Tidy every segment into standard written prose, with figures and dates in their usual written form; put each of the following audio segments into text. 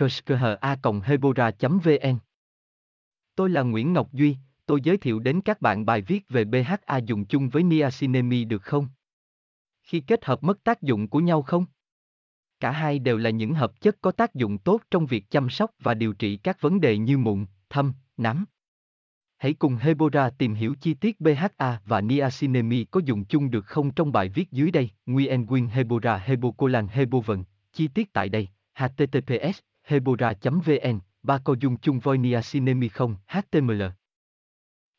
kushkha@hebora.vn. Tôi là Nguyễn Ngọc Duy, tôi giới thiệu đến các bạn bài viết về BHA dùng chung với Niacinamide được không? Khi kết hợp mất tác dụng của nhau không? Cả hai đều là những hợp chất có tác dụng tốt trong việc chăm sóc và điều trị các vấn đề như mụn, thâm, nám. Hãy cùng Hebora tìm hiểu chi tiết BHA và Niacinamide có dùng chung được không trong bài viết dưới đây. Nguyen Hebora Hebocolan Hebovn, chi tiết tại đây. https://hebora.vn, ba có dùng chung voi Niacinamide không? HTML.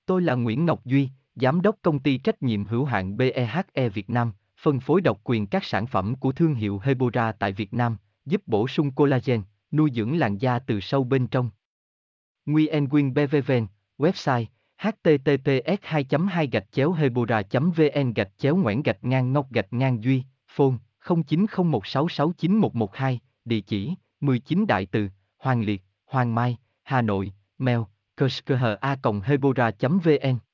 Tôi là Nguyễn Ngọc Duy, Giám đốc Công ty Trách nhiệm hữu hạn BEHE Việt Nam, phân phối độc quyền các sản phẩm của thương hiệu Hebora tại Việt Nam, giúp bổ sung collagen, nuôi dưỡng làn da từ sâu bên trong. Nguyen BVVN, website https://hebora.vn/Nguyễn-Ngọc-Duy, phone 0901669112, địa chỉ 19 Đại Từ, Hoàng Liệt, Hoàng Mai, Hà Nội, mail kushkha@hebora.vn.